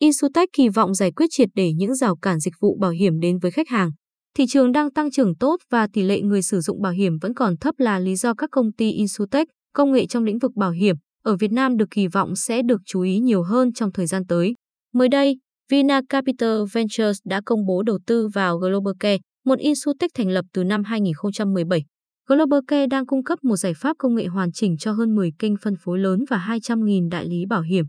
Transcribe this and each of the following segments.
Insurtech kỳ vọng giải quyết triệt để những rào cản dịch vụ bảo hiểm đến với khách hàng. Thị trường đang tăng trưởng tốt và tỷ lệ người sử dụng bảo hiểm vẫn còn thấp là lý do các công ty Insurtech, công nghệ trong lĩnh vực bảo hiểm, ở Việt Nam được kỳ vọng sẽ được chú ý nhiều hơn trong thời gian tới. Mới đây, Vina Capital Ventures đã công bố đầu tư vào GlobalCare, một Insurtech thành lập từ năm 2017. GlobalCare đang cung cấp một giải pháp công nghệ hoàn chỉnh cho hơn 10 kênh phân phối lớn và 200.000 đại lý bảo hiểm.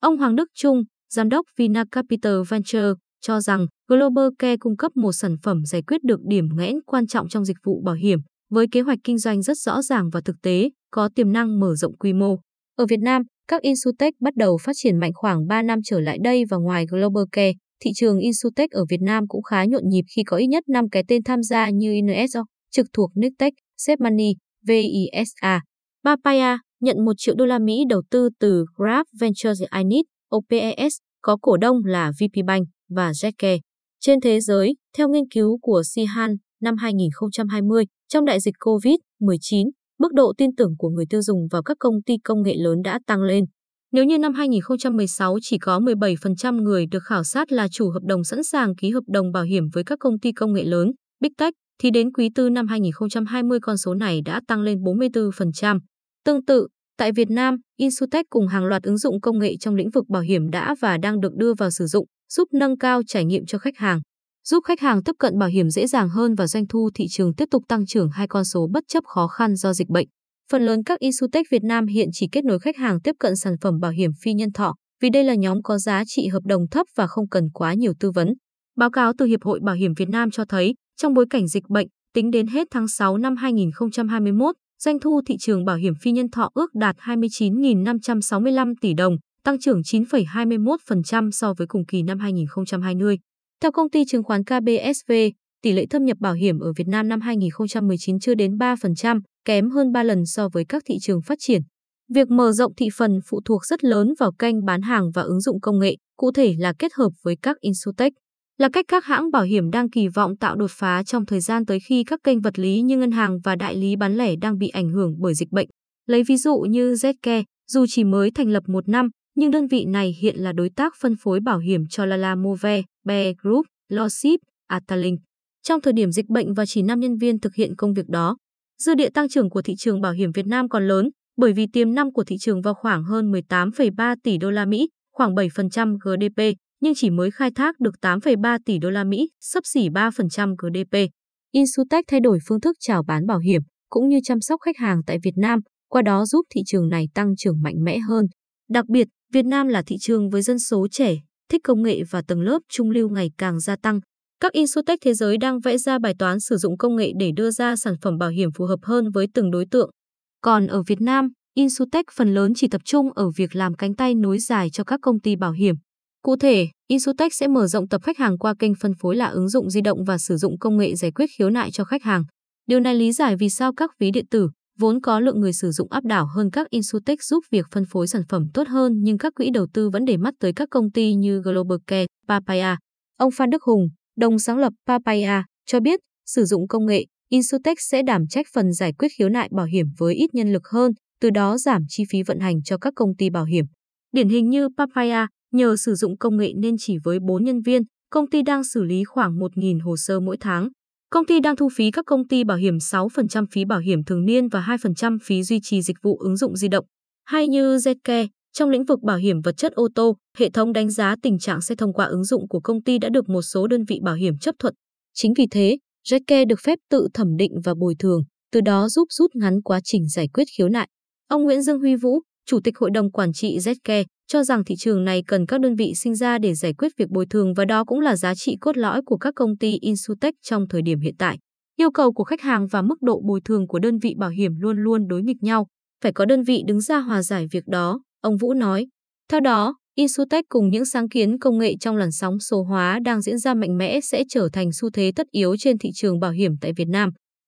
Ông Hoàng Đức Trung, Giám đốc Vina Capital Ventures, cho rằng GlobalCare cung cấp một sản phẩm giải quyết được điểm nghẽn quan trọng trong dịch vụ bảo hiểm, với kế hoạch kinh doanh rất rõ ràng và thực tế, có tiềm năng mở rộng quy mô. Ở Việt Nam, các Insurtech bắt đầu phát triển mạnh khoảng 3 năm trở lại đây và ngoài GlobalCare, thị trường Insurtech ở Việt Nam cũng khá nhộn nhịp khi có ít nhất 5 cái tên tham gia như INSO, trực thuộc Nictech, SafeMoney, VISA, Papaya, nhận $1 triệu đầu tư từ Grab Ventures, iNeed, OPES, có cổ đông là VPBank và ZK. Trên thế giới, theo nghiên cứu của Sihan năm 2020, trong đại dịch COVID-19, mức độ tin tưởng của người tiêu dùng vào các công ty công nghệ lớn đã tăng lên. Nếu như năm 2016 chỉ có 17% người được khảo sát là chủ hợp đồng sẵn sàng ký hợp đồng bảo hiểm với các công ty công nghệ lớn, Big Tech, thì đến quý 4 năm 2020 con số này đã tăng lên 44%. Tương tự, tại Việt Nam, Insurtech cùng hàng loạt ứng dụng công nghệ trong lĩnh vực bảo hiểm đã và đang được đưa vào sử dụng, giúp nâng cao trải nghiệm cho khách hàng, giúp khách hàng tiếp cận bảo hiểm dễ dàng hơn và doanh thu thị trường tiếp tục tăng trưởng 2 con số bất chấp khó khăn do dịch bệnh. Phần lớn các Insurtech Việt Nam hiện chỉ kết nối khách hàng tiếp cận sản phẩm bảo hiểm phi nhân thọ vì đây là nhóm có giá trị hợp đồng thấp và không cần quá nhiều tư vấn. Báo cáo từ Hiệp hội Bảo hiểm Việt Nam cho thấy, trong bối cảnh dịch bệnh, tính đến hết tháng 6 năm 2021, doanh thu thị trường bảo hiểm phi nhân thọ ước đạt 29.565 tỷ đồng, tăng trưởng 9,21% so với cùng kỳ năm 2020. Theo công ty chứng khoán KBSV, tỷ lệ thâm nhập bảo hiểm ở Việt Nam năm 2019 chưa đến 3%, kém hơn 3 lần so với các thị trường phát triển. Việc mở rộng thị phần phụ thuộc rất lớn vào kênh bán hàng và ứng dụng công nghệ, cụ thể là kết hợp với các Insurtech, là cách các hãng bảo hiểm đang kỳ vọng tạo đột phá trong thời gian tới khi các kênh vật lý như ngân hàng và đại lý bán lẻ đang bị ảnh hưởng bởi dịch bệnh. Lấy ví dụ như ZK, dù chỉ mới thành lập 1 năm, nhưng đơn vị này hiện là đối tác phân phối bảo hiểm cho Lala Move, Be Group, Loship, Atalink. Trong thời điểm dịch bệnh và chỉ 5 nhân viên thực hiện công việc đó, dư địa tăng trưởng của thị trường bảo hiểm Việt Nam còn lớn bởi vì tiềm năng của thị trường vào khoảng hơn 18,3 tỷ đô la Mỹ, khoảng 7% GDP, nhưng chỉ mới khai thác được 8,3 tỷ đô la Mỹ, xấp xỉ 3% GDP. Insurtech thay đổi phương thức chào bán bảo hiểm cũng như chăm sóc khách hàng tại Việt Nam, qua đó giúp thị trường này tăng trưởng mạnh mẽ hơn. Đặc biệt, Việt Nam là thị trường với dân số trẻ, thích công nghệ và tầng lớp trung lưu ngày càng gia tăng. Các Insurtech thế giới đang vẽ ra bài toán sử dụng công nghệ để đưa ra sản phẩm bảo hiểm phù hợp hơn với từng đối tượng. Còn ở Việt Nam, Insurtech phần lớn chỉ tập trung ở việc làm cánh tay nối dài cho các công ty bảo hiểm. Cụ thể, Insurtech sẽ mở rộng tập khách hàng qua kênh phân phối là ứng dụng di động và sử dụng công nghệ giải quyết khiếu nại cho khách hàng. Điều này lý giải vì sao các ví điện tử, vốn có lượng người sử dụng áp đảo hơn các Insurtech, giúp việc phân phối sản phẩm tốt hơn nhưng các quỹ đầu tư vẫn để mắt tới các công ty như GlobalCare, Papaya. Ông Phan Đức Hùng, đồng sáng lập Papaya, cho biết sử dụng công nghệ, Insurtech sẽ đảm trách phần giải quyết khiếu nại bảo hiểm với ít nhân lực hơn, từ đó giảm chi phí vận hành cho các công ty bảo hiểm. Điển hình như Papaya, nhờ sử dụng công nghệ nên chỉ với 4 nhân viên, công ty đang xử lý khoảng 1.000 hồ sơ mỗi tháng. Công ty đang thu phí các công ty bảo hiểm 6% phí bảo hiểm thường niên và 2% phí duy trì dịch vụ ứng dụng di động. Hay như ZK, trong lĩnh vực bảo hiểm vật chất ô tô, hệ thống đánh giá tình trạng xe thông qua ứng dụng của công ty đã được một số đơn vị bảo hiểm chấp thuận. Chính vì thế, ZK được phép tự thẩm định và bồi thường, từ đó giúp rút ngắn quá trình giải quyết khiếu nại. Ông Nguyễn Dương Huy Vũ, Chủ tịch Hội đồng Quản trị ZK, cho rằng thị trường này cần các đơn vị sinh ra để giải quyết việc bồi thường và đó cũng là giá trị cốt lõi của các công ty Insurtech trong thời điểm hiện tại. Yêu cầu của khách hàng và mức độ bồi thường của đơn vị bảo hiểm luôn luôn đối nghịch nhau, phải có đơn vị đứng ra hòa giải việc đó, ông Vũ nói. Theo đó, Insurtech cùng những sáng kiến công nghệ trong làn sóng số hóa đang diễn ra mạnh mẽ sẽ trở thành xu thế tất yếu trên thị trường bảo hiểm tại Việt Nam.